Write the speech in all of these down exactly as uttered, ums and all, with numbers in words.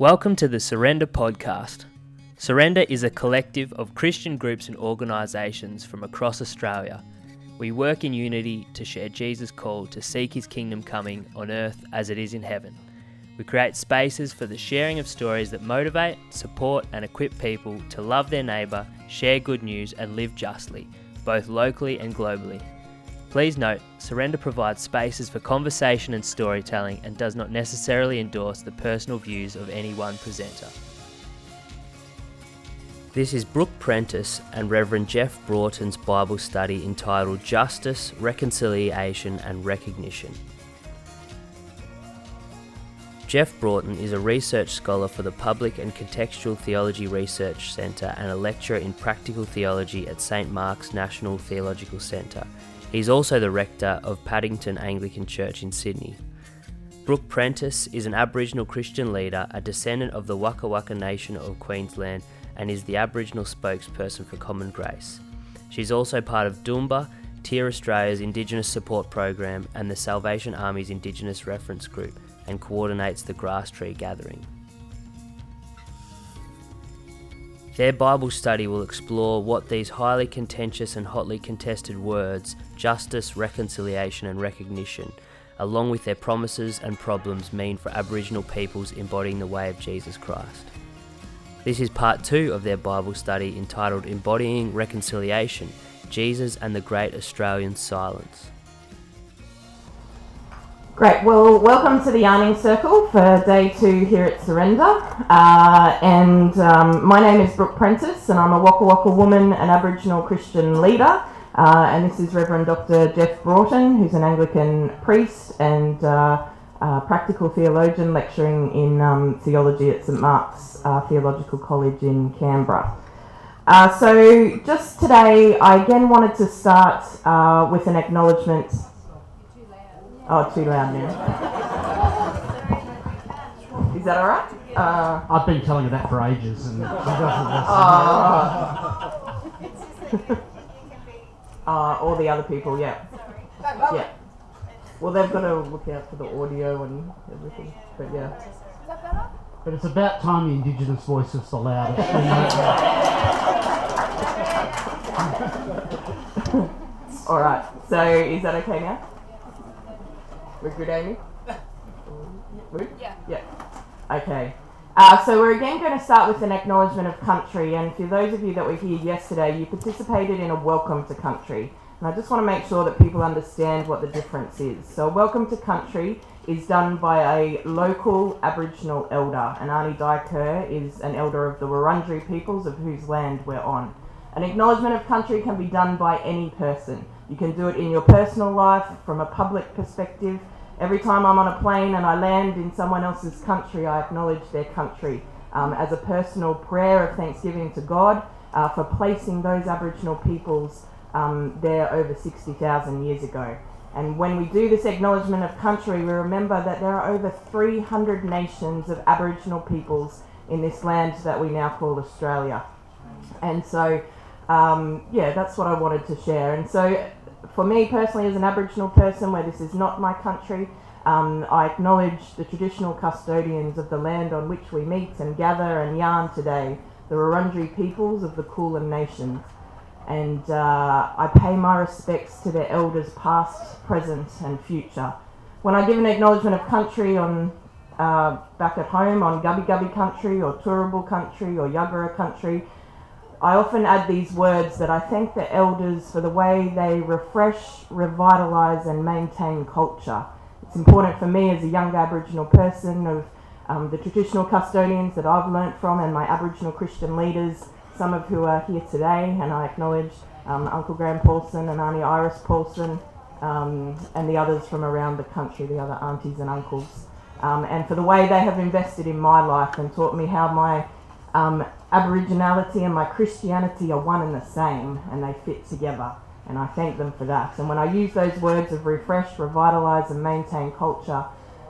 Welcome to the Surrender podcast. Surrender is a collective of Christian groups and organisations from across Australia. We work in unity to share Jesus' call to seek his kingdom coming on earth as it is in heaven. We create spaces for the sharing of stories that motivate, support and equip people to love their neighbour, share good news and live justly, both locally and globally. Please note, Surrender provides spaces for conversation and storytelling and does not necessarily endorse the personal views of any one presenter. This is Brooke Prentice and Reverend Jeff Broughton's Bible study entitled Justice, Reconciliation and Recognition. Jeff Broughton is a research scholar for the Public and Contextual Theology Research Centre and a lecturer in Practical Theology at St Mark's National Theological Centre. He's also the rector of Paddington Anglican Church in Sydney. Brooke Prentice is an Aboriginal Christian leader, a descendant of the Waka Waka Nation of Queensland, and is the Aboriginal spokesperson for Common Grace. She's also part of Doomba, TIER Australia's Indigenous Support Program, and the Salvation Army's Indigenous Reference Group, and coordinates the Grass Tree Gathering. Their Bible study will explore what these highly contentious and hotly contested words, justice, reconciliation and recognition, along with their promises and problems, mean for Aboriginal peoples embodying the way of Jesus Christ. This is part two of their Bible study entitled Embodying Reconciliation, Jesus and the Great Australian Silence. Great, well welcome to the Yarning Circle for day two here at Surrender uh, and um, my name is Brooke Prentice and I'm a Waka Waka woman and Aboriginal Christian leader uh, and this is Reverend Doctor Jeff Broughton, who's an Anglican priest and uh, uh, practical theologian lecturing in um, theology at St Mark's uh, Theological College in Canberra. Uh, so just today I again wanted to start uh, with an acknowledgement. Oh, too loud now. Is that all right? Uh, I've been telling her that for ages, and she doesn't listen. Uh, uh, all the other people, yeah. Yeah. Well, they've got to look out for the audio and everything, but yeah. Is that better? But it's about time the Indigenous voice is the loudest. All right. So, is that okay now? We're good, Amy? Good? Yeah. Yeah. Okay. Uh, so we're again going to start with an acknowledgement of country, and for those of you that were here yesterday, you participated in a welcome to country. And I just want to make sure that people understand what the difference is. So a welcome to country is done by a local Aboriginal elder, and Aunty Diker is an elder of the Wurundjeri peoples of whose land we're on. An acknowledgement of country can be done by any person. You can do it in your personal life, from a public perspective. Every time I'm on a plane and I land in someone else's country, I acknowledge their country um, as a personal prayer of thanksgiving to God uh, for placing those Aboriginal peoples um, there over sixty thousand years ago. And when we do this acknowledgement of country, we remember that there are over three hundred nations of Aboriginal peoples in this land that we now call Australia. And so, um, yeah, that's what I wanted to share. And so, for me personally, as an Aboriginal person, where this is not my country, um, I acknowledge the traditional custodians of the land on which we meet and gather and yarn today, the Wurundjeri peoples of the Kulin Nation. And uh, I pay my respects to their elders past, present and future. When I give an acknowledgement of country on uh, back at home on Gubby Gubby country or Turrabul country or Yagara country, I often add these words that I thank the elders for the way they refresh, revitalise and maintain culture. It's important for me as a young Aboriginal person of um, the traditional custodians that I've learnt from and my Aboriginal Christian leaders, some of who are here today, and I acknowledge um, Uncle Graham Paulson and Auntie Iris Paulson um, and the others from around the country, the other aunties and uncles, um, and for the way they have invested in my life and taught me how my Um, Aboriginality and my Christianity are one and the same, and they fit together, and I thank them for that. And when I use those words of refresh, revitalise and maintain culture,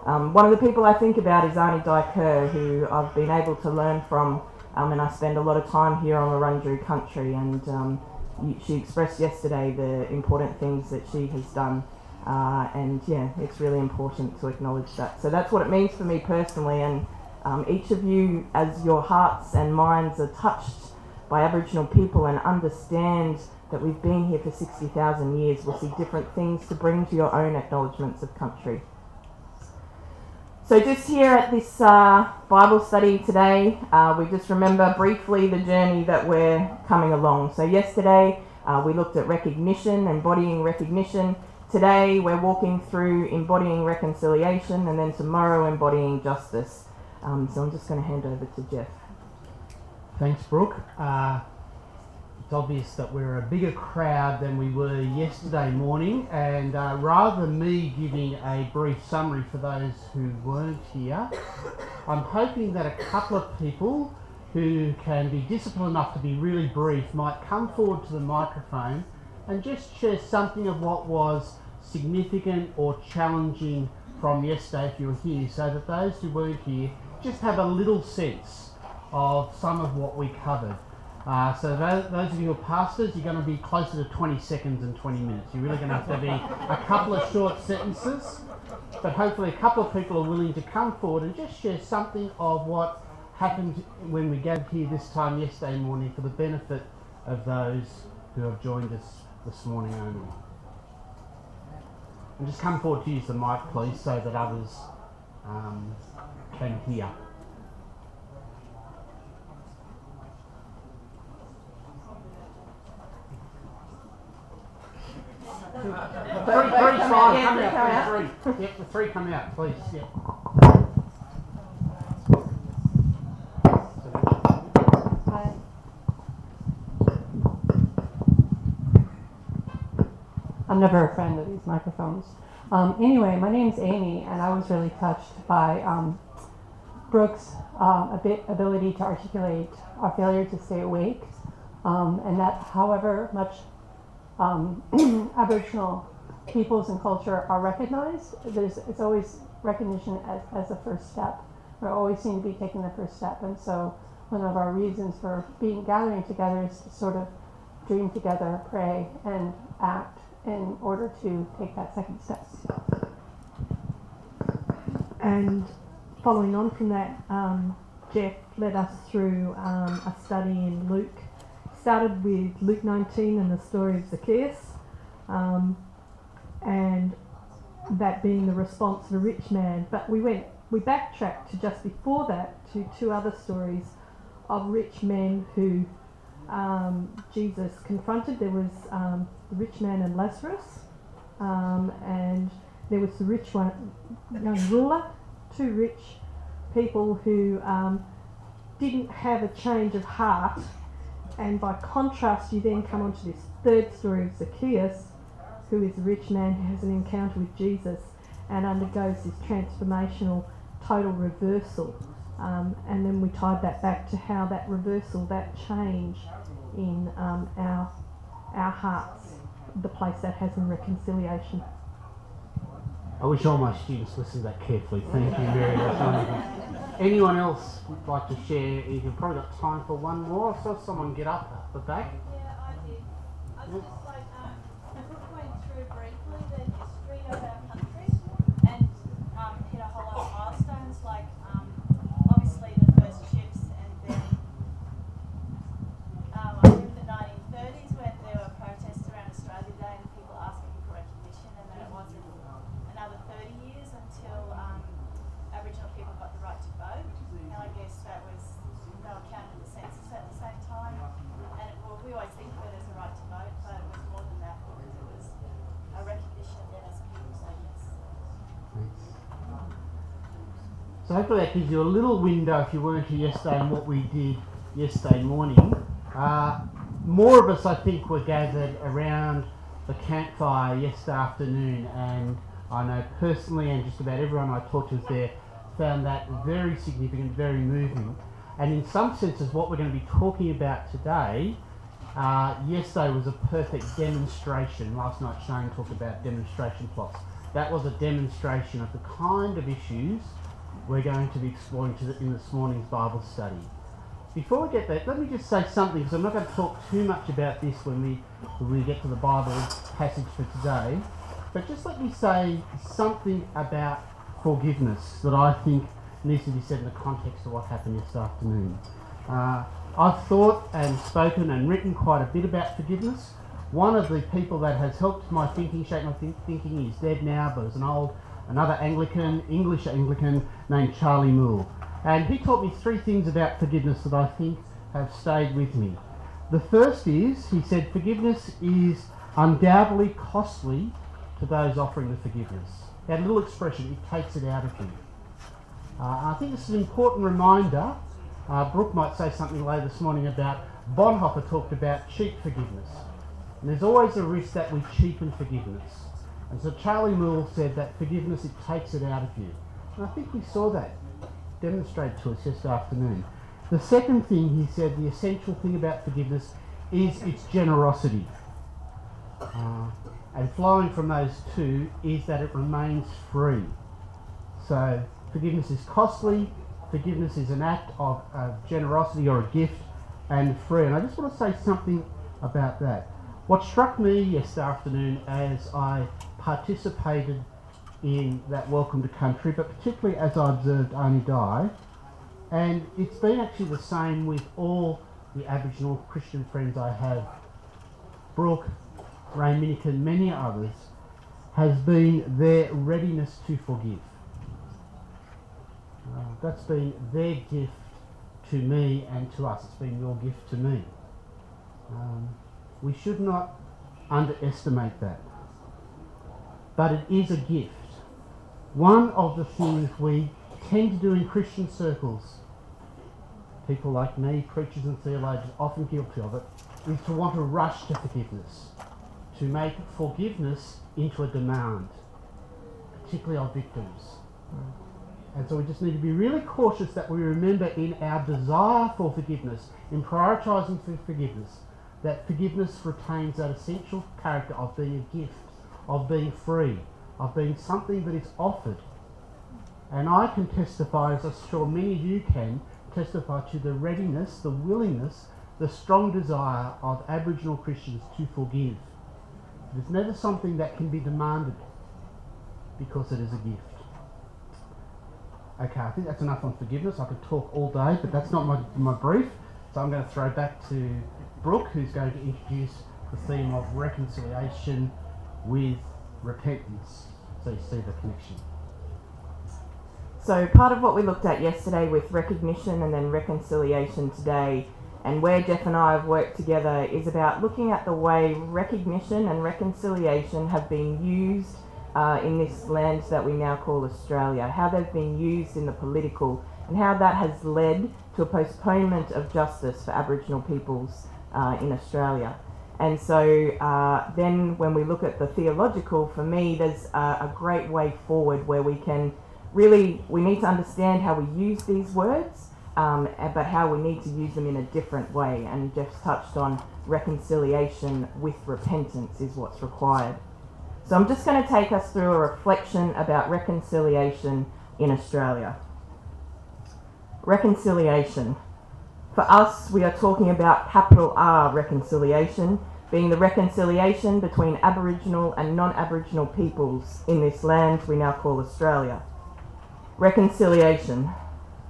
um, one of the people I think about is Aunty Diker, who I've been able to learn from, um, and I spend a lot of time here on Wurundjeri country, and um, she expressed yesterday the important things that she has done, uh, and yeah, it's really important to acknowledge that. So that's what it means for me personally, and Um, each of you, as your hearts and minds are touched by Aboriginal people and understand that we've been here for sixty thousand years, will see different things to bring to your own acknowledgements of country. So just here at this uh, Bible study today, uh, we just remember briefly the journey that we're coming along. So yesterday uh, we looked at recognition, embodying recognition. Today we're walking through embodying reconciliation, and then tomorrow embodying justice. Um, so I'm just going to hand over to Jeff. Thanks, Brooke. Uh, it's obvious that we're a bigger crowd than we were yesterday morning, and uh, rather than me giving a brief summary for those who weren't here, I'm hoping that a couple of people who can be disciplined enough to be really brief might come forward to the microphone and just share something of what was significant or challenging from yesterday if you were here, so that those who weren't here just have a little sense of some of what we covered. Uh, so those, those of you who are pastors, you're going to be closer to twenty seconds and twenty minutes. You're really going to have to be a couple of short sentences, but hopefully a couple of people are willing to come forward and just share something of what happened when we gathered here this time yesterday morning for the benefit of those who have joined us this morning only. And just come forward to use the mic, please, so that others um, can hear. Three, three, five, come out, three. Yep, the three come out, please. Yep. I'm never a friend of these microphones. Um, anyway, my name's Amy, and I was really touched by um, Brooke's uh, ability to articulate our failure to stay awake, um, and that however much Um, Aboriginal peoples and culture are recognized, There's, it's always recognition as, as the first step. We always seem to be taking the first step, and so one of our reasons for being gathering together is to sort of dream together, pray and act in order to take that second step. And following on from that, um, Jeff led us through um, a study in Luke. Started with Luke nineteen and the story of Zacchaeus, um, and that being the response of a rich man. But we went, we backtracked to just before that to two other stories of rich men who um, Jesus confronted. There was um, the rich man and Lazarus, um, and there was the rich one, young ruler. Two rich people who um, didn't have a change of heart. And by contrast, you then come on to this third story of Zacchaeus, who is a rich man who has an encounter with Jesus and undergoes this transformational total reversal. Um, and then we tied that back to how that reversal, that change in um, our, our hearts, the place that has in reconciliation. I wish all my students listened that carefully. Thank you very much. Anyone else would like to share? You've probably got time for one more. I saw someone get up at the back. Yeah, I did. I was just like, um, Brooke went through briefly the history of our country and um, hit a whole lot of milestones, like um, obviously the first ships, and then um, I think the nineteen thirties when there were protests around Australia Day and people asking for recognition, and then it wasn't another thirty years until um, Aboriginal people got the right to vote. And I guess that was, they were counting the census at the same time. And it, well, we always think of it as a right to vote, but it was more than that because it was a recognition that as people, I guess. So hopefully that gives you a little window, if you weren't here yesterday, and what we did yesterday morning. Uh, more of us, I think, were gathered around the campfire yesterday afternoon, and I know personally, and just about everyone I talked to was there, found that very significant, very moving. And in some senses, what we're going to be talking about today, uh, yesterday was a perfect demonstration. Last night Shane talked about demonstration plots. That was a demonstration of the kind of issues we're going to be exploring to the, in this morning's Bible study. Before we get that, let me just say something, because I'm not going to talk too much about this when we, when we get to the Bible passage for today, but just let me say something about forgiveness that I think needs to be said in the context of what happened this afternoon. Uh, I've thought and spoken and written quite a bit about forgiveness. One of the people that has helped my thinking, shape my th- thinking, is dead now, but was an old, another Anglican, English Anglican, named Charlie Moore. And he taught me three things about forgiveness that I think have stayed with me. The first is, he said, forgiveness is undoubtedly costly to those offering the forgiveness. That little expression, it takes it out of you. Uh, I think this is an important reminder. Uh, Brooke might say something later this morning about Bonhoeffer talked about cheap forgiveness. And there's always a risk that we cheapen forgiveness. And so Charlie Moore said that forgiveness, it takes it out of you. And I think we saw that demonstrated to us this afternoon. The second thing he said, the essential thing about forgiveness is its generosity. Uh, and flowing from those two is that it remains free. So forgiveness is costly, forgiveness is an act of, of generosity or a gift, and free. And I just want to say something about that. What struck me yesterday afternoon as I participated in that Welcome to Country, but particularly as I observed Aunty Diker, and it's been actually the same with all the Aboriginal Christian friends I have, Brooke, Ray Minnick and many others, has been their readiness to forgive. Uh, that's been their gift to me and to us. It's been your gift to me. Um, we should not underestimate that. But it is a gift. One of the things we tend to do in Christian circles, people like me, preachers and theologians, often guilty of it, is to want to rush to forgiveness, to make forgiveness into a demand, particularly of victims. And so we just need to be really cautious that we remember in our desire for forgiveness, in prioritising forgiveness, that forgiveness retains that essential character of being a gift, of being free, of being something that is offered. And I can testify, as I'm sure many of you can, testify to the readiness, the willingness, the strong desire of Aboriginal Christians to forgive. It's never something that can be demanded, because it is a gift. Okay, I think that's enough on forgiveness. I could talk all day, but that's not my, my brief. So I'm going to throw back to Brooke, who's going to introduce the theme of reconciliation with repentance. So you see the connection. So part of what we looked at yesterday with recognition and then reconciliation today, and where Jeff and I have worked together, is about looking at the way recognition and reconciliation have been used uh, in this land that we now call Australia, how they've been used in the political, and how that has led to a postponement of justice for Aboriginal peoples uh, in Australia. And so uh, then when we look at the theological, for me, there's a, a great way forward where we can really, we need to understand how we use these words, Um, but how we need to use them in a different way. And Jeff's touched on reconciliation with repentance is what's required. So I'm just going to take us through a reflection about reconciliation in Australia. Reconciliation. For us, we are talking about capital R reconciliation, being the reconciliation between Aboriginal and non-Aboriginal peoples in this land we now call Australia. Reconciliation.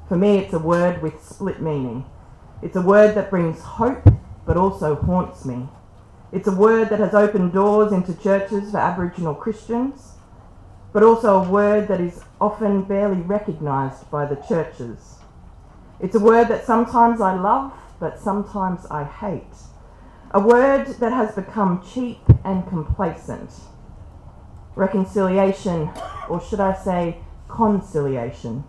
For me, it's a word with split meaning. It's a word that brings hope, but also haunts me. It's a word that has opened doors into churches for Aboriginal Christians, but also a word that is often barely recognised by the churches. It's a word that sometimes I love, but sometimes I hate. A word that has become cheap and complacent. Reconciliation, or should I say, conciliation.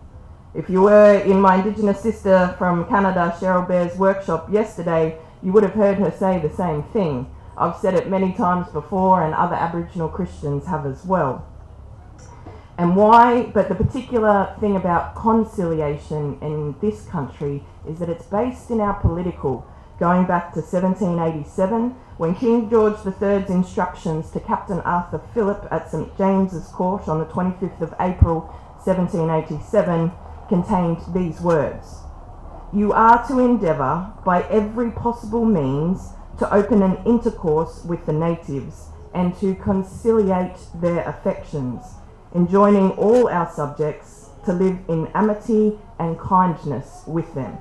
If you were in my Indigenous sister from Canada, Cheryl Bear's workshop yesterday, you would have heard her say the same thing. I've said it many times before, and other Aboriginal Christians have as well. And why? But the particular thing about conciliation in this country is that it's based in our political, going back to seventeen eighty-seven, when King George the third's instructions to Captain Arthur Phillip at St James's Court on the twenty-fifth of April seventeen eighty-seven contained these words: "You are to endeavour by every possible means to open an intercourse with the natives and to conciliate their affections, enjoining all our subjects to live in amity and kindness with them.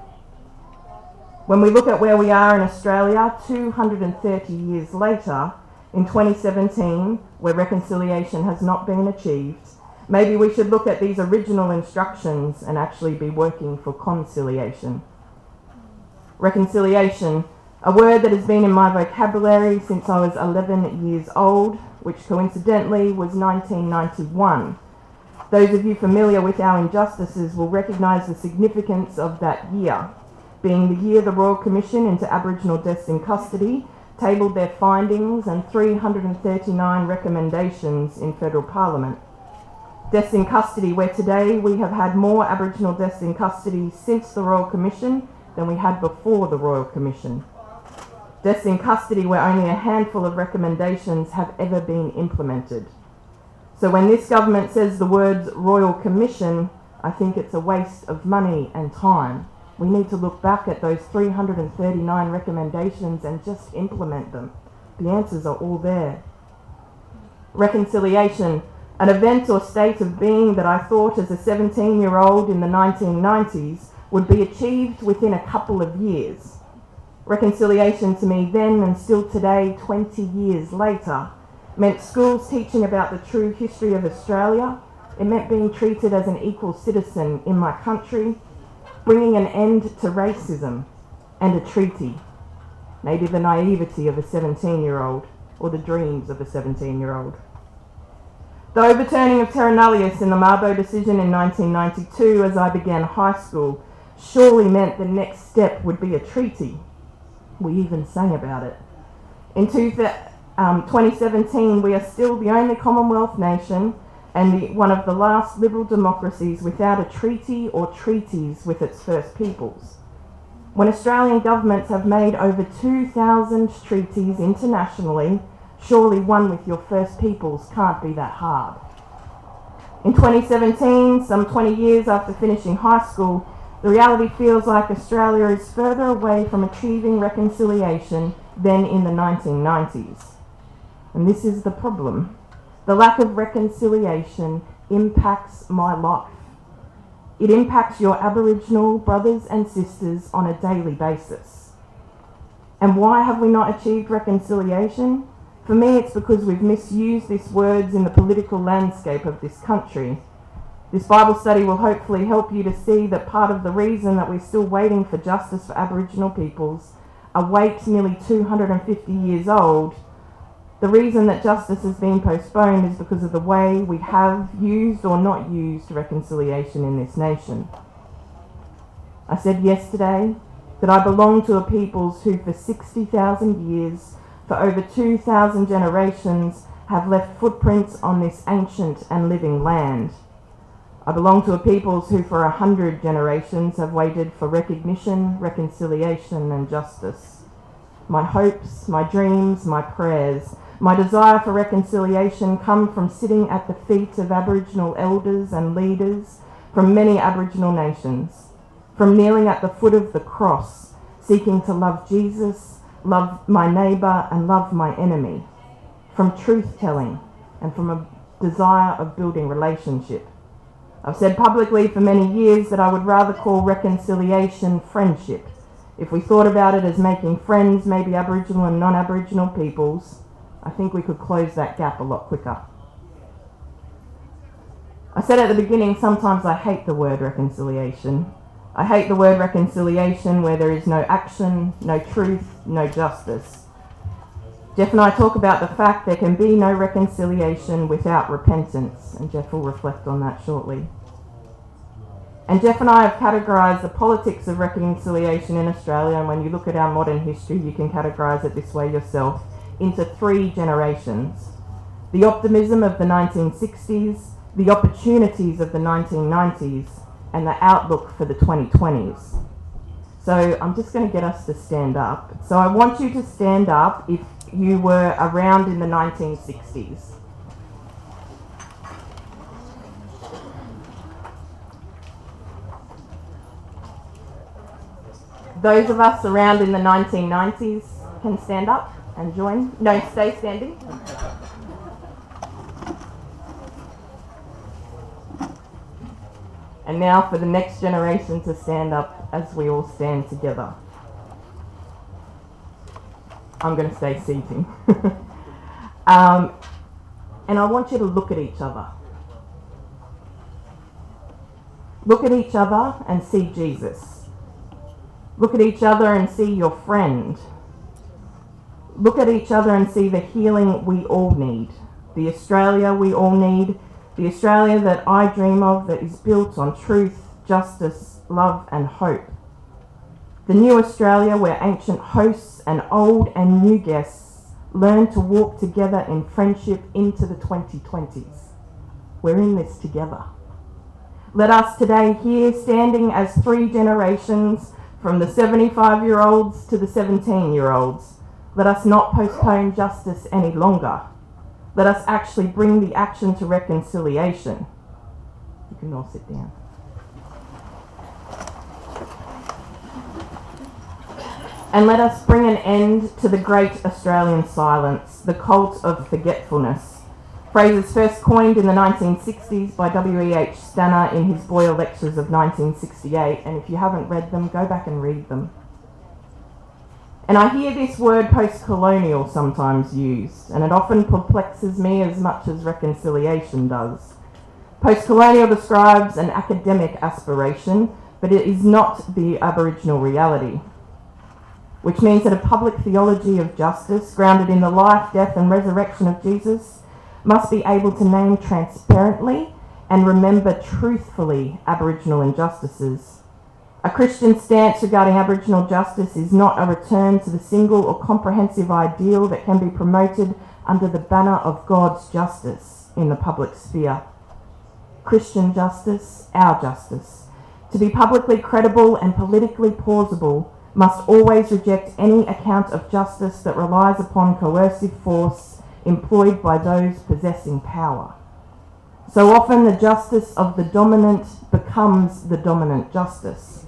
When we look at where we are in Australia two hundred and thirty years later, in twenty seventeen, where reconciliation has not been achieved, maybe we should look at these original instructions and actually be working for conciliation. Reconciliation, a word that has been in my vocabulary since I was eleven years old, which coincidentally was nineteen ninety-one. Those of you familiar with our injustices will recognise the significance of that year, being the year the Royal Commission into Aboriginal Deaths in Custody tabled their findings and three hundred and thirty-nine recommendations in federal parliament. Deaths in custody, where today we have had more Aboriginal deaths in custody since the Royal Commission than we had before the Royal Commission. Deaths in custody where only a handful of recommendations have ever been implemented. So when this government says the words Royal Commission, I think it's a waste of money and time. We need to look back at those three hundred and thirty-nine recommendations and just implement them. The answers are all there. Reconciliation, an event or state of being that I thought as a seventeen-year-old in the nineteen nineties would be achieved within a couple of years. Reconciliation to me then and still today, twenty years later, meant schools teaching about the true history of Australia. It meant being treated as an equal citizen in my country, bringing an end to racism and a treaty. Maybe the naivety of a seventeen-year-old or the dreams of a seventeen-year-old. The overturning of terra nullius in the Mabo decision in nineteen ninety-two as I began high school surely meant the next step would be a treaty. We even sang about it. In two, um, twenty seventeen, we are still the only Commonwealth nation and the, one of the last liberal democracies without a treaty or treaties with its First Peoples. When Australian governments have made over two thousand treaties internationally, surely one with your First Peoples can't be that hard. In twenty seventeen, some twenty years after finishing high school, the reality feels like Australia is further away from achieving reconciliation than in the nineteen nineties. And this is the problem. The lack of reconciliation impacts my life. It impacts your Aboriginal brothers and sisters on a daily basis. And why have we not achieved reconciliation? For me, it's because we've misused these words in the political landscape of this country. This Bible study will hopefully help you to see that part of the reason that we're still waiting for justice for Aboriginal peoples, a wait nearly two hundred and fifty years old, the reason that justice has been postponed is because of the way we have used or not used reconciliation in this nation. I said yesterday that I belong to a peoples who for sixty thousand years, for over two thousand generations, have left footprints on this ancient and living land. I belong to a peoples who for a hundred generations have waited for recognition, reconciliation and justice. My hopes, my dreams, my prayers, my desire for reconciliation come from sitting at the feet of Aboriginal elders and leaders from many Aboriginal nations, from kneeling at the foot of the cross, seeking to love Jesus, love my neighbour and love my enemy, from truth-telling and from a desire of building relationship. I've said publicly for many years that I would rather call reconciliation friendship. If we thought about it as making friends, maybe Aboriginal and non-Aboriginal peoples, I think we could close that gap a lot quicker. I said at the beginning, sometimes I hate the word reconciliation. I hate the word reconciliation where there is no action, no truth, no justice. Jeff and I talk about the fact there can be no reconciliation without repentance, and Jeff will reflect on that shortly. And Jeff and I have categorised the politics of reconciliation in Australia, and when you look at our modern history, you can categorise it this way yourself, into three generations. The optimism of the nineteen sixties, the opportunities of the nineteen nineties, and the outlook for the twenty twenties. So I'm just going to get us to stand up. So I want you to stand up if you were around in the nineteen sixties. Those of us around in the nineteen nineties can stand up and join. No, stay standing. and now for the next generation to stand up as we all stand together. I'm going to say seating. um, and I want you to look at each other. Look at each other and see Jesus. Look at each other and see your friend. Look at each other and see the healing we all need, the Australia we all need, the Australia that I dream of, that is built on truth, justice, love and hope. The new Australia where ancient hosts and old and new guests learn to walk together in friendship into the twenty twenties. We're in this together. Let us today here, standing as three generations, from the seventy-five-year-olds to the seventeen-year-olds, let us not postpone justice any longer. Let us actually bring the action to reconciliation. You can all sit down. And let us bring an end to the great Australian silence, the cult of forgetfulness. Phrases first coined in the nineteen sixties by W E H Stanner in his Boyer Lectures of nineteen sixty-eight, and if you haven't read them, go back and read them. And I hear this word post-colonial sometimes used, and it often perplexes me as much as reconciliation does. Post-colonial describes an academic aspiration, but it is not the Aboriginal reality, which means that a public theology of justice grounded in the life, death and resurrection of Jesus must be able to name transparently and remember truthfully Aboriginal injustices. A Christian stance regarding Aboriginal justice is not a return to the single or comprehensive ideal that can be promoted under the banner of God's justice in the public sphere. Christian justice, our justice, to be publicly credible and politically plausible, must always reject any account of justice that relies upon coercive force employed by those possessing power. So often the justice of the dominant becomes the dominant justice.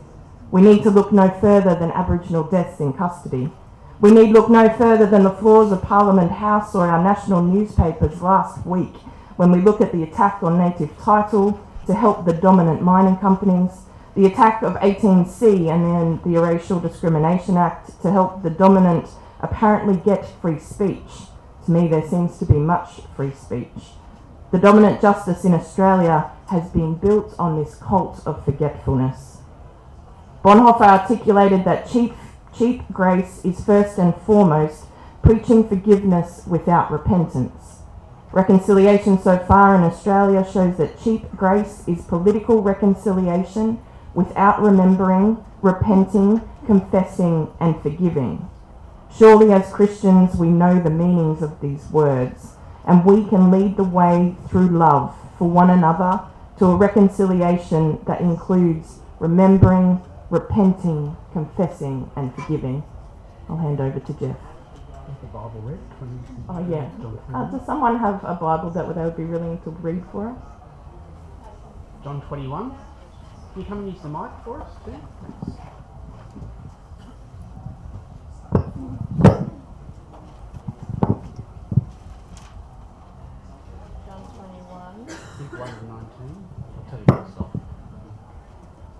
We need to look no further than Aboriginal deaths in custody. We need look no further than the floors of Parliament House or our national newspapers last week when we look at the attack on native title to help the dominant mining companies, the attack of eighteen C and then the Racial Discrimination Act to help the dominant apparently get free speech. To me, there seems to be much free speech. The dominant justice in Australia has been built on this cult of forgetfulness. Bonhoeffer articulated that cheap, cheap grace is first and foremost preaching forgiveness without repentance. Reconciliation so far in Australia shows that cheap grace is political reconciliation without remembering, repenting, confessing and forgiving. Surely as Christians we know the meanings of these words, and we can lead the way through love for one another to a reconciliation that includes remembering, repenting, confessing and forgiving. I'll hand over to Jeff. The Bible read? Oh yeah. Uh, does someone have a Bible that they would be willing to read for us? John twenty-one. Can you come and use the mic for us too? Thanks. John twenty-one. one to nineteen. I'll tell you what it's off.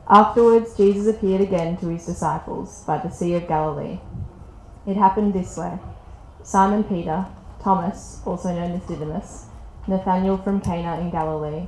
Afterwards, Jesus appeared again to his disciples by the Sea of Galilee. It happened this way. Simon Peter, Thomas, also known as Didymus, Nathanael from Cana in Galilee,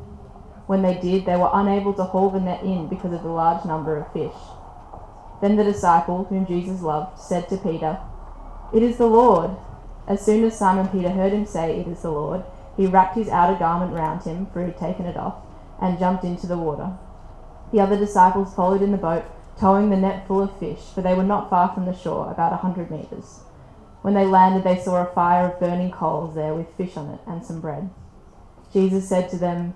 When they did, they were unable to haul the net in because of the large number of fish. Then the disciple, whom Jesus loved, said to Peter, "It is the Lord." As soon as Simon Peter heard him say, "It is the Lord," he wrapped his outer garment round him, for he had taken it off, and jumped into the water. The other disciples followed in the boat, towing the net full of fish, for they were not far from the shore, about a hundred metres. When they landed, they saw a fire of burning coals there with fish on it and some bread. Jesus said to them,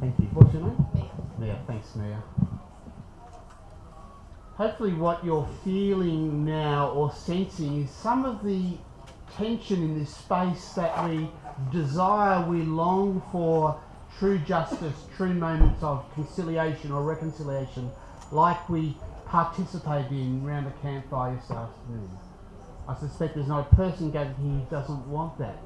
Thank you. What's your name? Mia. Mia. Thanks, Mia. Hopefully what you're feeling now or sensing is some of the tension in this space that we desire, we long for true justice, true moments of conciliation or reconciliation, like we participated in round a campfire this afternoon. I suspect there's no person gathered here who doesn't want that.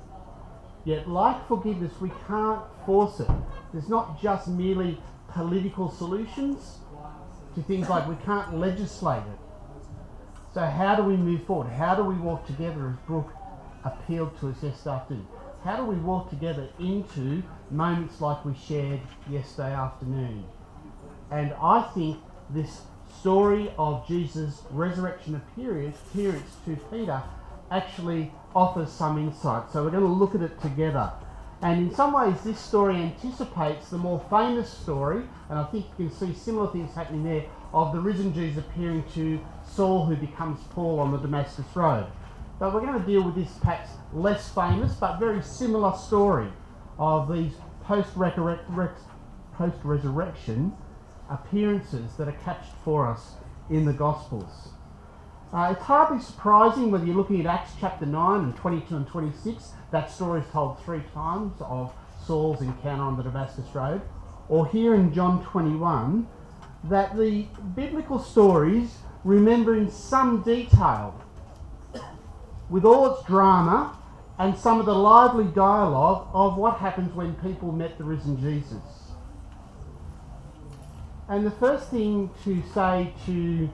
Yet, like forgiveness, we can't force it. There's not just merely political solutions to things, like we can't legislate it. So how do we move forward? How do we walk together, as Brooke appealed to us yesterday afternoon? How do we walk together into moments like we shared yesterday afternoon? And I think this story of Jesus' resurrection appearance to Peter actually offers some insight. So we're going to look at it together. And in some ways this story anticipates the more famous story, and I think you can see similar things happening there, of the risen Jesus appearing to Saul, who becomes Paul on the Damascus Road. But we're going to deal with this perhaps less famous but very similar story of these post-resurrection appearances that are captured for us in the Gospels. Uh, it's hardly surprising whether you're looking at Acts chapter nine and twenty-two and twenty-six, that story is told three times of Saul's encounter on the Damascus Road, or here in John twenty-one, that the biblical stories remember in some detail, with all its drama and some of the lively dialogue, of what happens when people met the risen Jesus. And the first thing to say to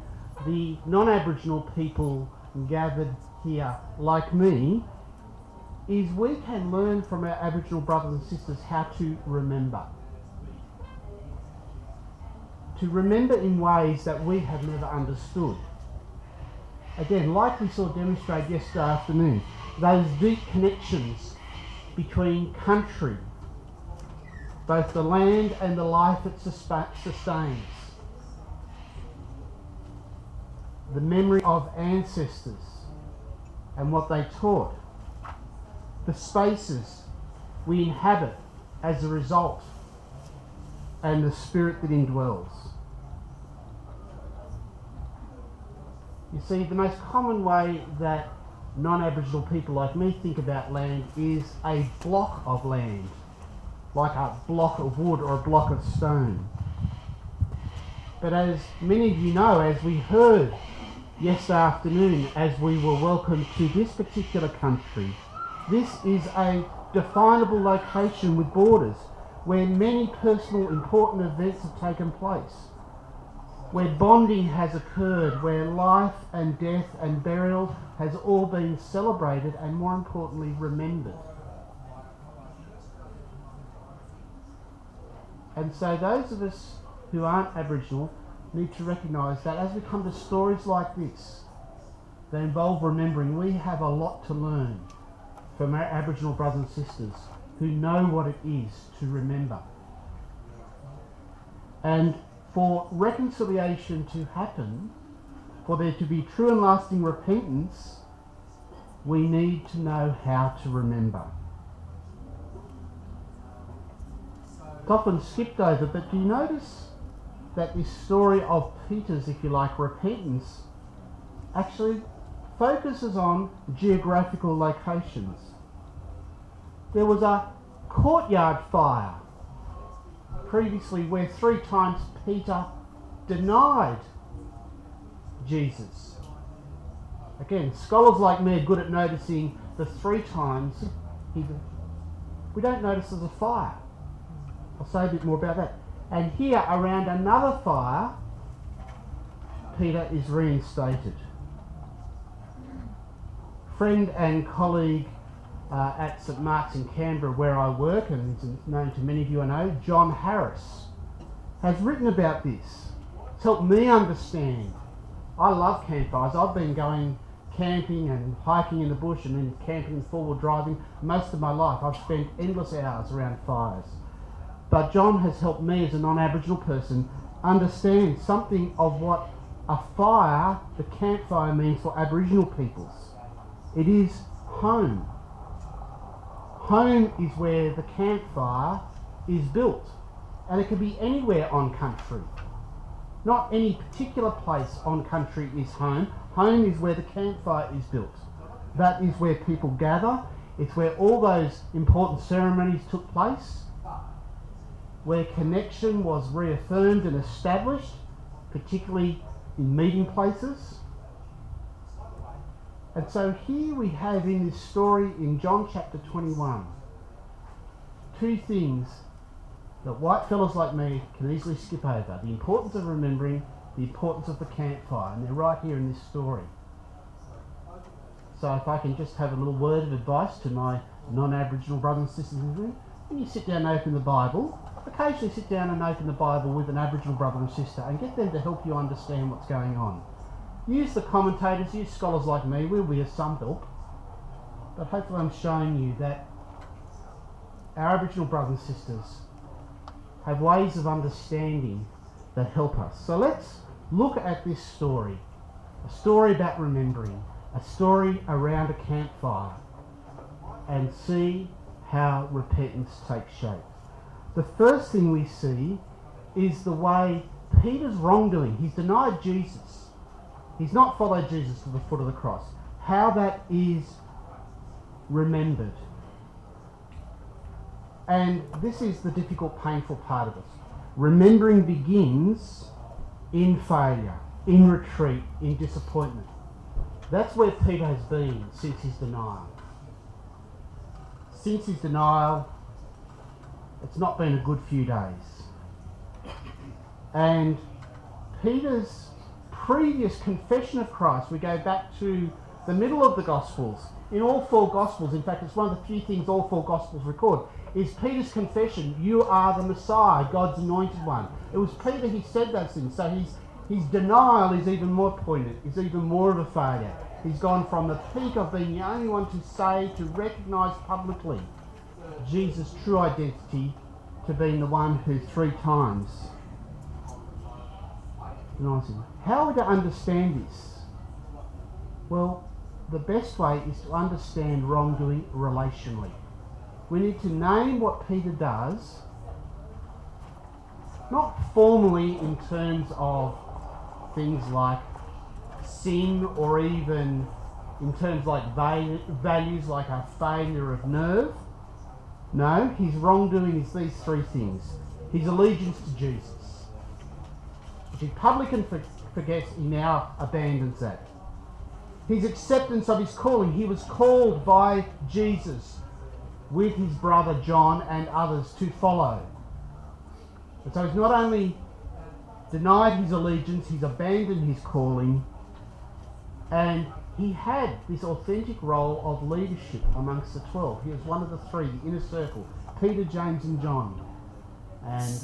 the non-Aboriginal people gathered here, like me, is we can learn from our Aboriginal brothers and sisters how to remember. To remember in ways that we have never understood. Again, like we saw demonstrated yesterday afternoon, those deep connections between country, both the land and the life it sustains. The memory of ancestors and what they taught. The spaces we inhabit as a result, and the spirit that indwells. You see, the most common way that non-Aboriginal people like me think about land is a block of land, like a block of wood or a block of stone. But as many of you know, as we heard yesterday afternoon, as we were welcomed to this particular country, this is a definable location with borders, where many personal important events have taken place, where bonding has occurred, where life and death and burial has all been celebrated and, more importantly, remembered. And so those of us who aren't Aboriginal need to recognise that as we come to stories like this that involve remembering, we have a lot to learn from our Aboriginal brothers and sisters who know what it is to remember. And for reconciliation to happen, for there to be true and lasting repentance, we need to know how to remember. It's often skipped over, but do you notice that this story of Peter's, if you like, repentance actually focuses on geographical locations? There was a courtyard fire previously where three times Peter denied Jesus. Again, scholars like me are good at noticing the three times he did. We don't notice there's a fire. I'll say a bit more about that. And here, around another fire, Peter is reinstated. Friend and colleague uh, at St Mark's in Canberra where I work, and it's known to many of you I know, John Harris, has written about this. It's helped me understand. I love campfires. I've been going camping and hiking in the bush and then camping four-wheel driving most of my life. I've spent endless hours around fires. But John has helped me as a non-Aboriginal person understand something of what a fire, the campfire, means for Aboriginal peoples. It is home. Home is where the campfire is built, and it can be anywhere on country. Not any particular place on country is home. Home is where the campfire is built. That is where people gather. It's where all those important ceremonies took place, where connection was reaffirmed and established, particularly in meeting places. And so here we have in this story in John chapter twenty-one, two things that white fellas like me can easily skip over. The importance of remembering, the importance of the campfire, and they're right here in this story. So if I can just have a little word of advice to my non-Aboriginal brothers and sisters in the room, when you sit down and open the Bible, occasionally sit down and open the Bible with an Aboriginal brother and sister and get them to help you understand what's going on. Use the commentators, use scholars like me, we'll be of some help. But hopefully I'm showing you that our Aboriginal brothers and sisters have ways of understanding that help us. So let's look at this story. A story about remembering. A story around a campfire. And see how repentance takes shape. The first thing we see is the way Peter's wrongdoing. He's denied Jesus. He's not followed Jesus to the foot of the cross. How that is remembered. And this is the difficult, painful part of this. Remembering begins in failure, in retreat, in disappointment. That's where Peter has been since his denial. Since his denial, it's not been a good few days. And Peter's previous confession of Christ, we go back to the middle of the Gospels. In all four Gospels, in fact, it's one of the few things all four Gospels record, is Peter's confession, you are the Messiah, God's anointed one. It was Peter who said those things, so his, his denial is even more poignant, is even more of a failure. He's gone from the peak of being the only one to say, to recognise publicly Jesus' true identity, to being the one who three times denies him. How are we to understand this? Well, the best way is to understand wrongdoing relationally. We need to name what Peter does, not formally in terms of things like sin or even in terms like values like a failure of nerve. No, his wrongdoing is these three things. His allegiance to Jesus, which he publicly forgets, he now abandons that. His acceptance of his calling. He was called by Jesus with his brother John and others to follow. And so he's not only denied his allegiance, he's abandoned his calling, and he had this authentic role of leadership amongst the twelve. He was one of the three, the inner circle, Peter, James and John. And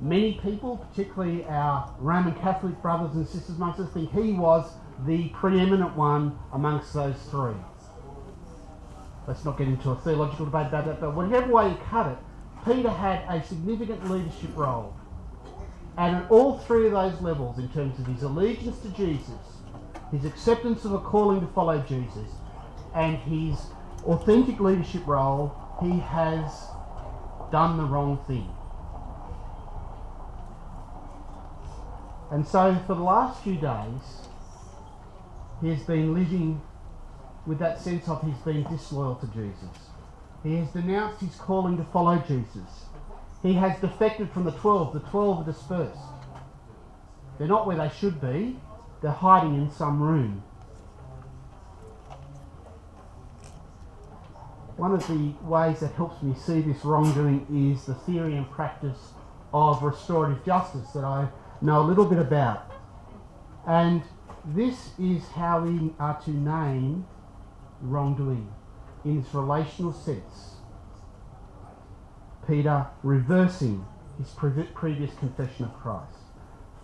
many people, particularly our Roman Catholic brothers and sisters amongst us, think he was the preeminent one amongst those three. Let's not get into a theological debate about that, but whatever way you cut it, Peter had a significant leadership role. And at all three of those levels, in terms of his allegiance to Jesus, his acceptance of a calling to follow Jesus, and his authentic leadership role, he has done the wrong thing. And so for the last few days, he has been living with that sense of he's been disloyal to Jesus. He has denounced his calling to follow Jesus. He has defected from the twelve. The twelve are dispersed. They're not where they should be. They're hiding in some room. One of the ways that helps me see this wrongdoing is the theory and practice of restorative justice that I know a little bit about. And this is how we are to name wrongdoing. in its relational sense, Peter reversing his pre previous confession of Christ,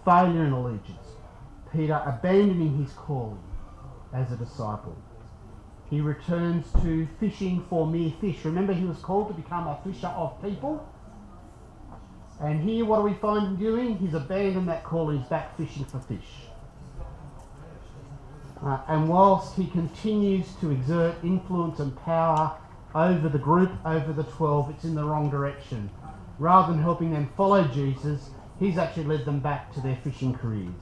failure in allegiance, Peter abandoning his calling as a disciple. He returns to fishing for mere fish. Remember, he was called to become a fisher of people. And here, what do we find him doing? He's abandoned that calling, he's back fishing for fish. Uh, and whilst he continues to exert influence and power over the group, over the twelve, it's in the wrong direction. Rather than helping them follow Jesus, he's actually led them back to their fishing careers.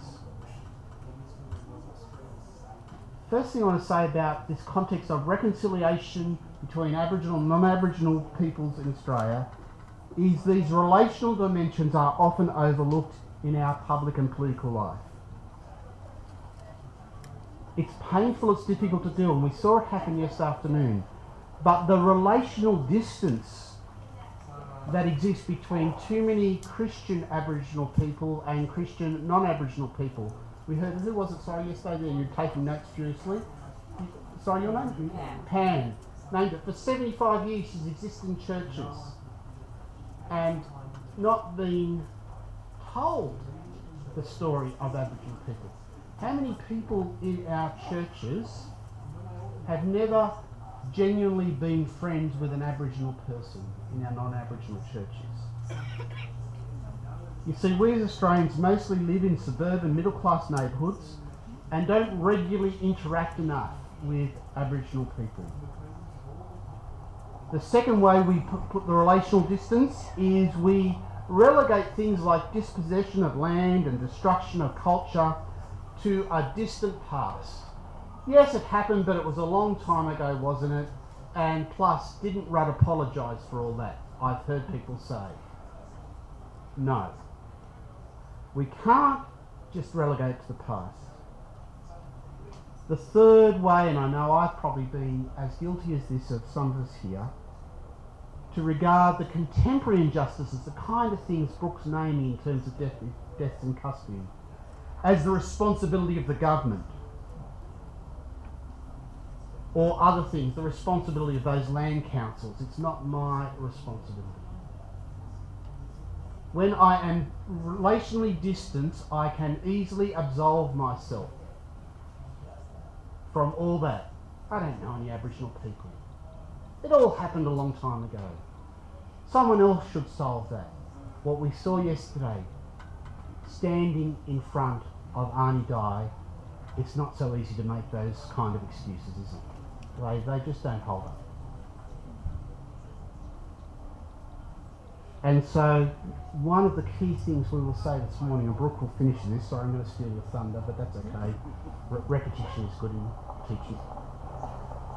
First thing I want to say about this context of reconciliation between Aboriginal and non-Aboriginal peoples in Australia is these relational dimensions are often overlooked in our public and political life. It's painful, it's difficult to do, and we saw it happen yesterday afternoon. But the relational distance that exists between too many Christian Aboriginal people and Christian non-Aboriginal people. We heard, who was it, sorry, yesterday there, you're taking notes seriously. Sorry, your name? Pam. Pam. Named it. For seventy-five years she's existed in churches and not been told the story of Aboriginal people. How many people in our churches have never genuinely been friends with an Aboriginal person in our non-Aboriginal churches? You see, we as Australians mostly live in suburban middle-class neighbourhoods and don't regularly interact enough with Aboriginal people. The second way we put the relational distance is we relegate things like dispossession of land and destruction of culture to a distant past. Yes, it happened, but it was a long time ago, wasn't it? And plus, didn't Rudd apologise for all that? I've heard people say. No. We can't just relegate to the past. The third way, and I know I've probably been as guilty as this of some of us here, to regard the contemporary injustices, the kind of things Brooke's naming in terms of death, deaths in custody, as the responsibility of the government or other things, the responsibility of those land councils. It's not my responsibility. When I am relationally distant, I can easily absolve myself from all that. I don't know any Aboriginal people. It all happened a long time ago. Someone else should solve that. What we saw yesterday, standing in front of Aunty Diker, it's not so easy to make those kind of excuses, is it? They, they just don't hold up. And so, one of the key things we will say this morning, and Brooke will finish this, sorry I'm going to steal your thunder, but that's okay. Repetition is good in teaching.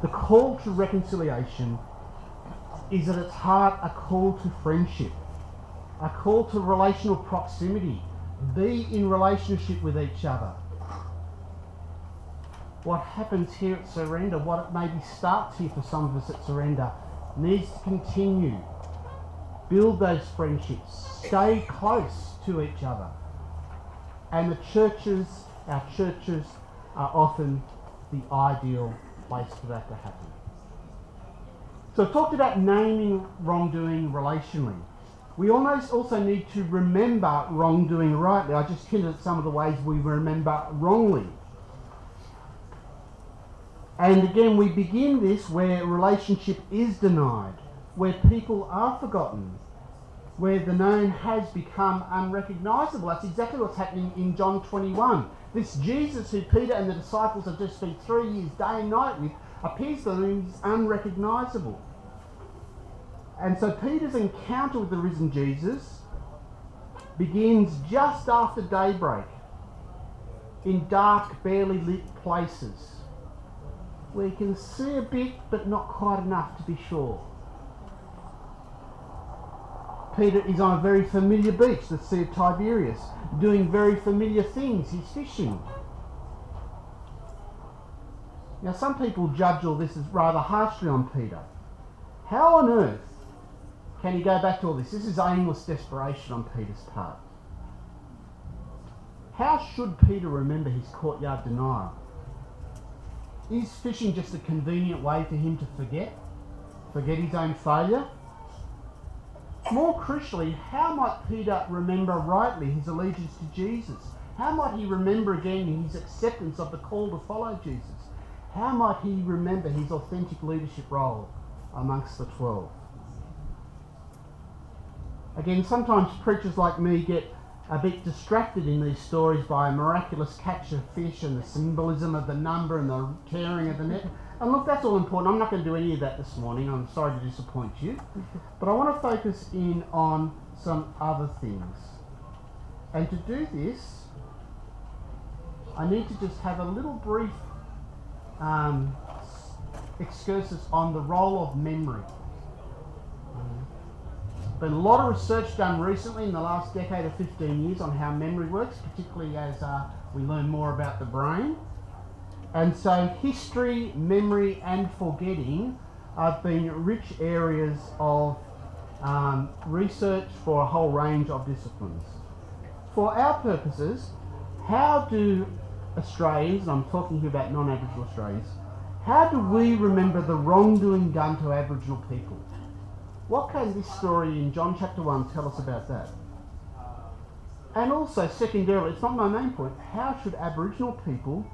The call to reconciliation is at its heart a call to friendship, a call to relational proximity. Be in relationship with each other. What happens here at Surrender, what it maybe starts here for some of us at Surrender, needs to continue. Build those friendships, stay close to each other. And the churches, our churches, are often the ideal place for that to happen. So I've talked about naming wrongdoing relationally. We almost also need to remember wrongdoing rightly. I just hinted at some of the ways we remember wrongly. And again, we begin this where relationship is denied, where people are forgotten, where the known has become unrecognisable. That's exactly what's happening in John twenty-one. This Jesus who Peter and the disciples have just spent three years day and night with appears to them as unrecognisable. And so Peter's encounter with the risen Jesus begins just after daybreak in dark, barely lit places where you can see a bit but not quite enough to be sure. Peter is on a very familiar beach, the Sea of Tiberias, doing very familiar things. He's fishing. Now, some people judge all this as rather harshly on Peter. How on earth can he go back to all this? This is aimless desperation on Peter's part. How should Peter remember his courtyard denial? Is fishing just a convenient way for him to forget? forget his own failure? More crucially, how might Peter remember rightly his allegiance to Jesus? How might he remember again his acceptance of the call to follow Jesus? How might he remember his authentic leadership role amongst the twelve? Again, sometimes preachers like me get a bit distracted in these stories by a miraculous catch of fish and the symbolism of the number and the tearing of the net. And look, that's all important. I'm not going to do any of that this morning. I'm sorry to disappoint you. But I want to focus in on some other things. And to do this, I need to just have a little brief um, excursus on the role of memory. Um, been a lot of research done recently in the last decade of fifteen years on how memory works, particularly as uh, we learn more about the brain. And so history, memory and forgetting have been rich areas of um, research for a whole range of disciplines. For our purposes, how do Australians, and I'm talking here about non-Aboriginal Australians, how do we remember the wrongdoing done to Aboriginal people? What can this story in John chapter one tell us about that? And also, secondarily, it's not my main point, how should Aboriginal people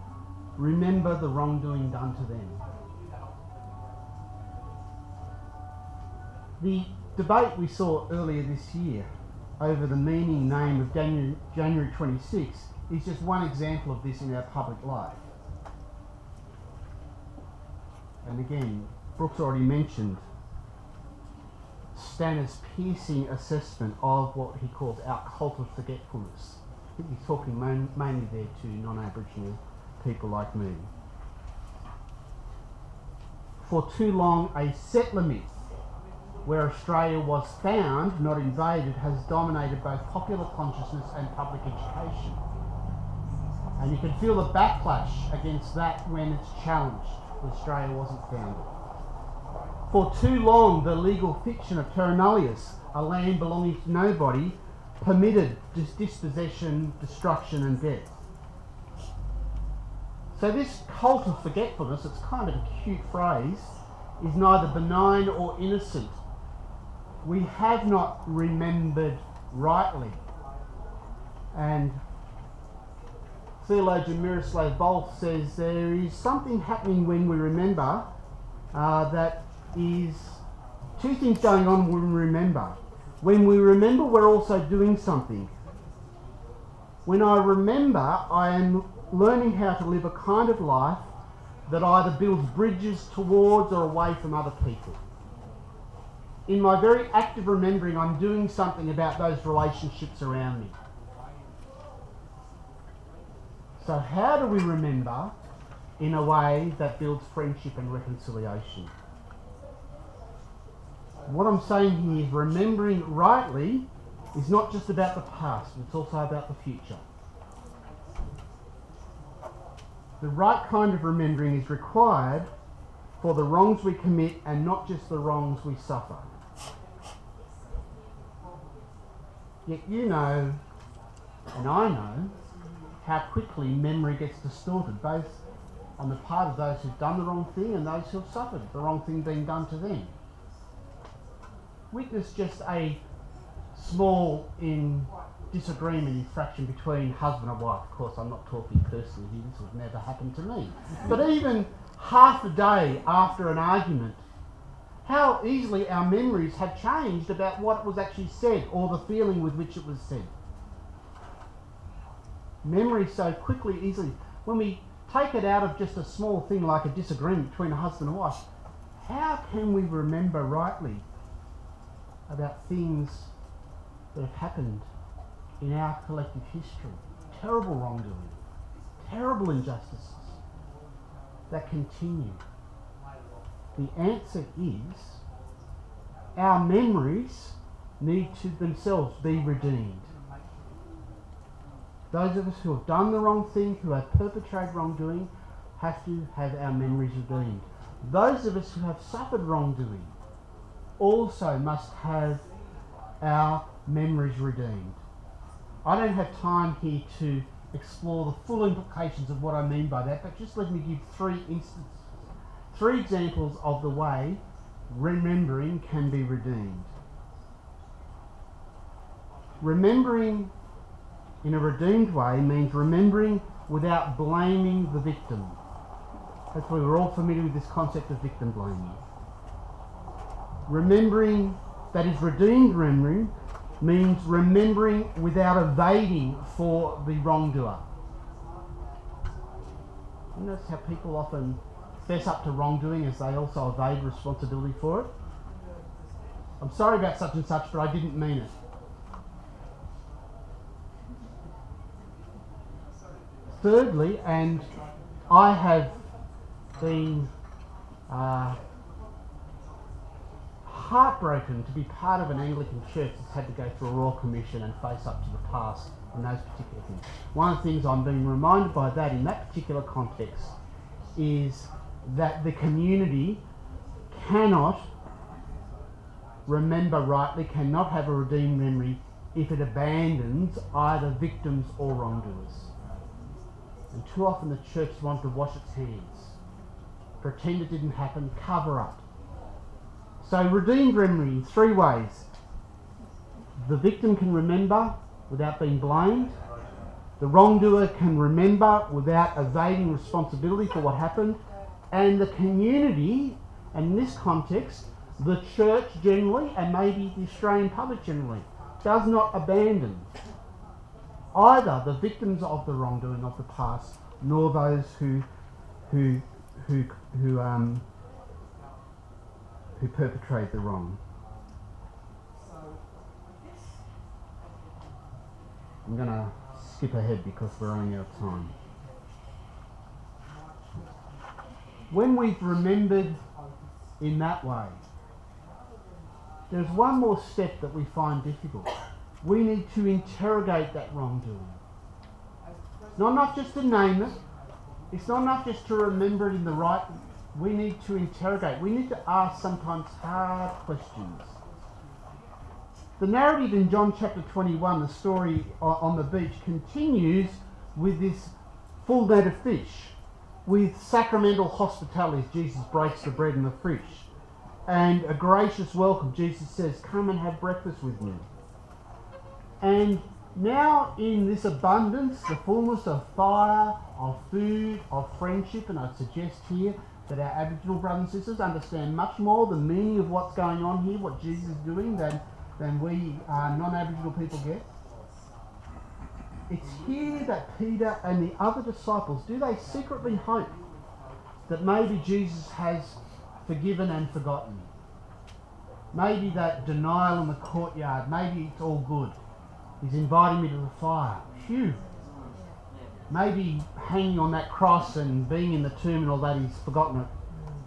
remember the wrongdoing done to them? The debate we saw earlier this year over the meaning name of January twenty-sixth is just one example of this in our public life. And again, Brooke's already mentioned Stanner's piercing assessment of what he calls our cult of forgetfulness. I think he's talking main, mainly there to non-Aboriginal people like me. For too long, a settler myth where Australia was found, not invaded, has dominated both popular consciousness and public education. And you can feel the backlash against that when it's challenged. Australia wasn't founded. For too long, the legal fiction of Terranullius, a land belonging to nobody, permitted dis dispossession, destruction and death. So this cult of forgetfulness, it's kind of a cute phrase, is neither benign or innocent. We have not remembered rightly. And theologian Miroslav Bolt says there is something happening when we remember uh, that is two things going on when we remember. When we remember, we're also doing something. When I remember, I am learning how to live a kind of life that either builds bridges towards or away from other people. In my very act of remembering, I'm doing something about those relationships around me. So how do we remember in a way that builds friendship and reconciliation? What I'm saying here is remembering rightly is not just about the past, it's also about the future. The right kind of remembering is required for the wrongs we commit and not just the wrongs we suffer. Yet you know, and I know, how quickly memory gets distorted, both on the part of those who've done the wrong thing and those who've suffered the wrong thing being done to them. Witness just a small in disagreement in fraction between husband and wife. Of course, I'm not talking personally here. This would never happen to me. But even half a day after an argument, how easily our memories have changed about what was actually said or the feeling with which it was said. Memory so quickly, easily. When we take it out of just a small thing like a disagreement between a husband and wife, how can we remember rightly about things that have happened in our collective history? Terrible wrongdoing, terrible injustices that continue. The answer is our memories need to themselves be redeemed. Those of us who have done the wrong thing, who have perpetrated wrongdoing, have to have our memories redeemed. Those of us who have suffered wrongdoing also must have our memories redeemed. I don't have time here to explore the full implications of what I mean by that, but just let me give three instances, three examples of the way remembering can be redeemed. Remembering in a redeemed way means remembering without blaming the victim. Hopefully we're all familiar with this concept of victim blaming. Remembering that is redeemed memory means remembering without evading for the wrongdoer. You notice how people often fess up to wrongdoing as they also evade responsibility for it? I'm sorry about such and such, but I didn't mean it. Thirdly, and I have been uh, heartbroken to be part of an Anglican church that's had to go through a Royal Commission and face up to the past on those particular things. One of the things I'm being reminded by that in that particular context is that the community cannot remember rightly, cannot have a redeemed memory if it abandons either victims or wrongdoers. And too often the church wants to wash its hands, pretend it didn't happen, cover up. So redeemed memory in three ways. The victim can remember without being blamed. The wrongdoer can remember without evading responsibility for what happened. And the community, and in this context, the church generally, and maybe the Australian public generally, does not abandon either the victims of the wrongdoing of the past, nor those who, who, who, who, um, who perpetrate the wrong. I'm going to skip ahead because we're running out of time. When we've remembered in that way, there's one more step that we find difficult. We need to interrogate that wrongdoing. It's not enough just to name it. It's not enough just to remember it in the right. We need to interrogate. We need to ask sometimes hard questions. The narrative in John chapter twenty-one, the story on the beach, continues with this full net of fish, with sacramental hospitality. Jesus breaks the bread and the fish. And a gracious welcome, Jesus says, "Come and have breakfast with me." And now in this abundance, the fullness of fire, of food, of friendship, and I suggest here that our Aboriginal brothers and sisters understand much more the meaning of what's going on here, what Jesus is doing, than, than we uh, non-Aboriginal people get. It's here that Peter and the other disciples, do they secretly hope that maybe Jesus has forgiven and forgotten? Maybe that denial in the courtyard, maybe it's all good. He's inviting me to the fire. Phew. Maybe hanging on that cross and being in the tomb and all that, he's forgotten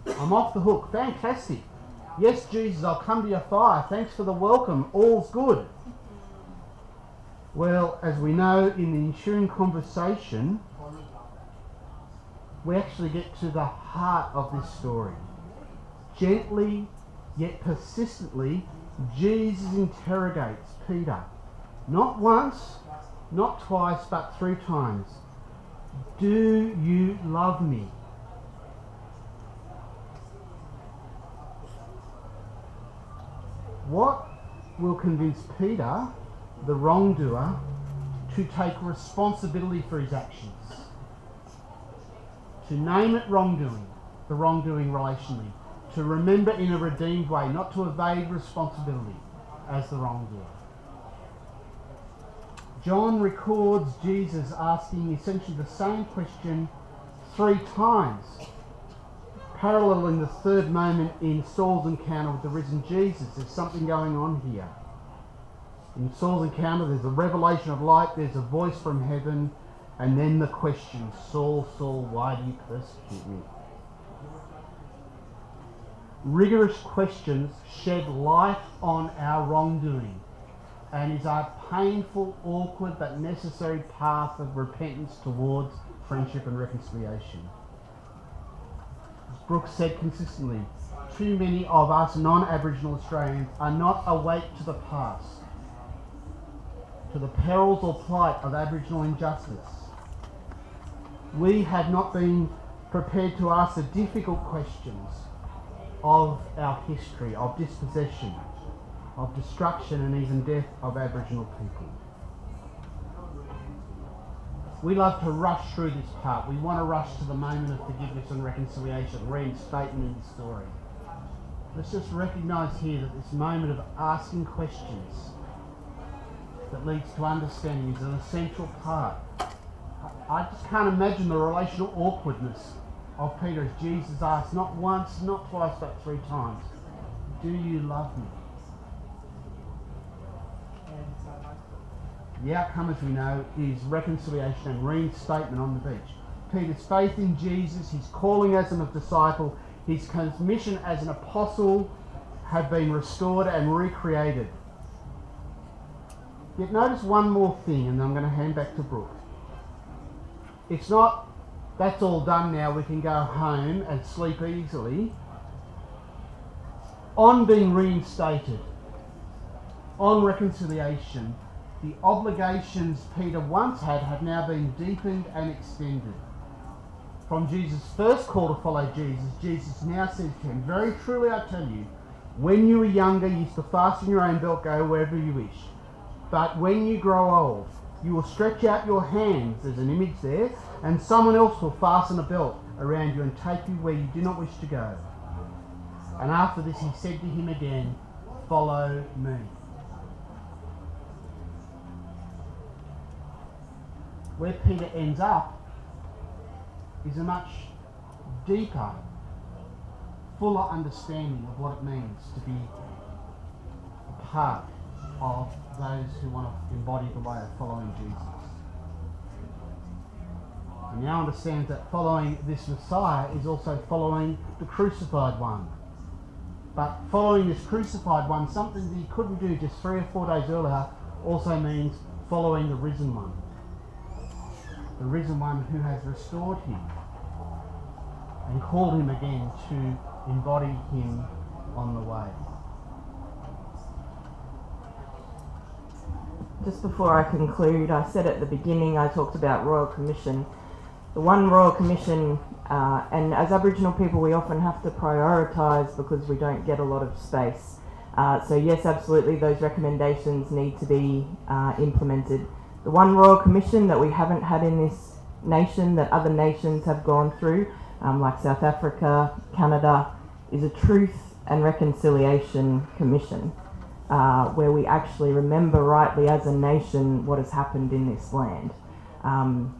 it. I'm off the hook. Fantastic. Yes, Jesus, I'll come to your fire. Thanks for the welcome. All's good. Well, as we know, in the ensuing conversation, we actually get to the heart of this story. Gently, yet persistently, Jesus interrogates Peter. Not once, not twice, but three times. Do you love me? What will convince Peter, the wrongdoer, to take responsibility for his actions? To name it wrongdoing, the wrongdoing relationally. To remember in a redeemed way, not to evade responsibility as the wrongdoer. John records Jesus asking essentially the same question three times, paralleling the third moment in Saul's encounter with the risen Jesus. There's something going on here. In Saul's encounter, there's a revelation of light, there's a voice from heaven, and then the question, "Saul, Saul, why do you persecute me?" Rigorous questions shed light on our wrongdoing, and is our painful, awkward, but necessary path of repentance towards friendship and reconciliation. As Brooke said consistently, too many of us non-Aboriginal Australians are not awake to the past, to the perils or plight of Aboriginal injustice. We have not been prepared to ask the difficult questions of our history, of dispossession, of destruction and even death of Aboriginal people. We love to rush through this part. We want to rush to the moment of forgiveness and reconciliation, reinstatement of the story. Let's just recognise here that this moment of asking questions that leads to understanding is an essential part. I just can't imagine the relational awkwardness of Peter as Jesus asked, not once, not twice, but three times, "Do you love me?" The outcome, as we know, is reconciliation and reinstatement on the beach. Peter's faith in Jesus, his calling as a disciple, his commission as an apostle have been restored and recreated. Yet notice one more thing, and I'm going to hand back to Brooke. It's not, that's all done now, we can go home and sleep easily. On being reinstated, on reconciliation, the obligations Peter once had have now been deepened and extended. From Jesus' first call to follow Jesus, Jesus now says to him, "Very truly I tell you, when you were younger you used to fasten your own belt, go wherever you wish. But when you grow old, you will stretch out your hands," there's an image there, "and someone else will fasten a belt around you and take you where you do not wish to go." And after this he said to him again, "Follow me." Where Peter ends up is a much deeper, fuller understanding of what it means to be a part of those who want to embody the way of following Jesus. He now understands that following this Messiah is also following the crucified one. But following this crucified one, something that he couldn't do just three or four days earlier, also means following the risen one. The risen one who has restored him and called him again to embody him on the way. Just before I conclude, I said at the beginning, I talked about Royal Commission. The one Royal Commission, uh, and as Aboriginal people we often have to prioritise because we don't get a lot of space. Uh, so yes, absolutely, those recommendations need to be uh, implemented. The one Royal Commission that we haven't had in this nation, that other nations have gone through, um, like South Africa, Canada, is a Truth and Reconciliation Commission, uh, where we actually remember rightly as a nation what has happened in this land. Um,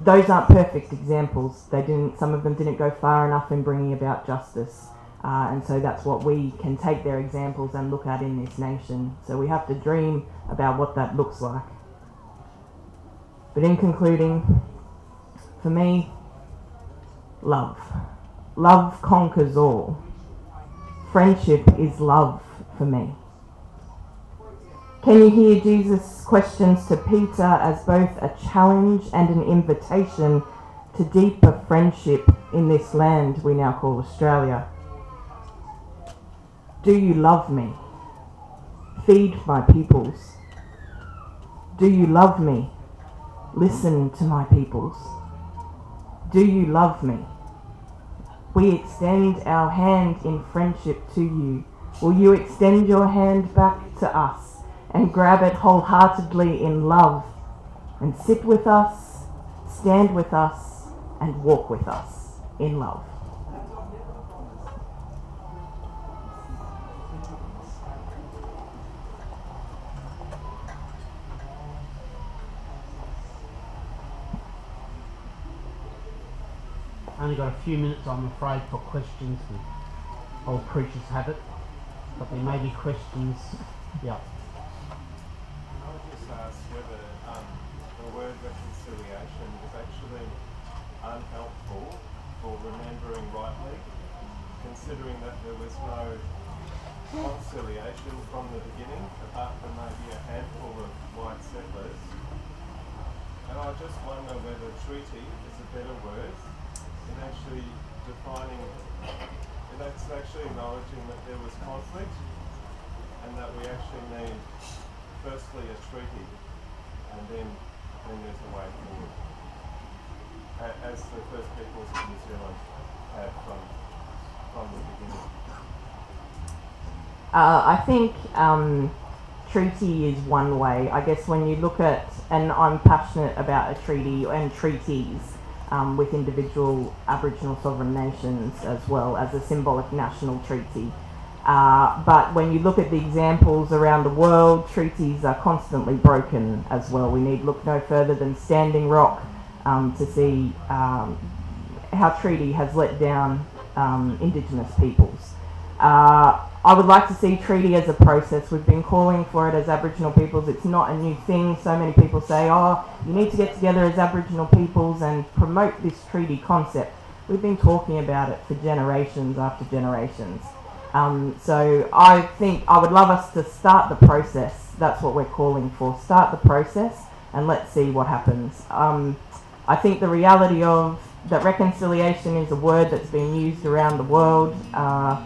those aren't perfect examples. They didn't, some of them didn't go far enough in bringing about justice. Uh, and so that's what we can take their examples and look at in this nation. So we have to dream about what that looks like. But in concluding, for me, love. Love conquers all. Friendship is love for me. Can you hear Jesus' questions to Peter as both a challenge and an invitation to deeper friendship in this land we now call Australia? Do you love me? Feed my peoples. Do you love me? Listen to my peoples. Do you love me? We extend our hand in friendship to you. Will you extend your hand back to us and grab it wholeheartedly in love and sit with us, stand with us, and walk with us in love? Only got a few minutes, I'm afraid, for questions. Old preachers have it, but there may be questions. Yeah. I would just ask whether um, the word reconciliation was actually unhelpful for remembering rightly, considering that there was no conciliation from the beginning, apart from maybe a handful of white settlers. And I just wonder whether treaty is a better word. And actually defining, and that's actually acknowledging that there was conflict and that we actually need firstly a treaty and then, then there's a way forward. As the First Peoples of New Zealand had from from the beginning? Uh, I think um, treaty is one way. I guess when you look at, and I'm passionate about a treaty and treaties um, with individual Aboriginal sovereign nations as well as a symbolic national treaty. Uh, but when you look at the examples around the world, treaties are constantly broken as well. We need look no further than Standing Rock um, to see um, how treaty has let down um, Indigenous peoples. Uh, I would like to see treaty as a process. We've been calling for it as Aboriginal peoples. It's not a new thing. So many people say, oh, you need to get together as Aboriginal peoples and promote this treaty concept. We've been talking about it for generations after generations. Um, so I think I would love us to start the process. That's what we're calling for. Start the process and let's see what happens. Um, I think the reality of that reconciliation is a word that's been used around the world. Uh,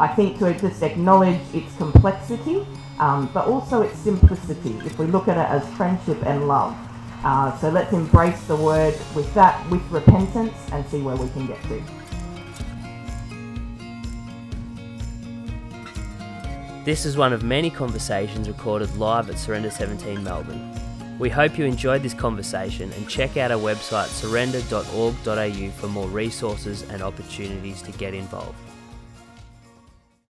I think to just acknowledge its complexity, um, but also its simplicity, if we look at it as friendship and love. Uh, so let's embrace the word with that, with repentance, and see where we can get to. This is one of many conversations recorded live at Surrender seventeen Melbourne. We hope you enjoyed this conversation and check out our website surrender dot org dot a u for more resources and opportunities to get involved.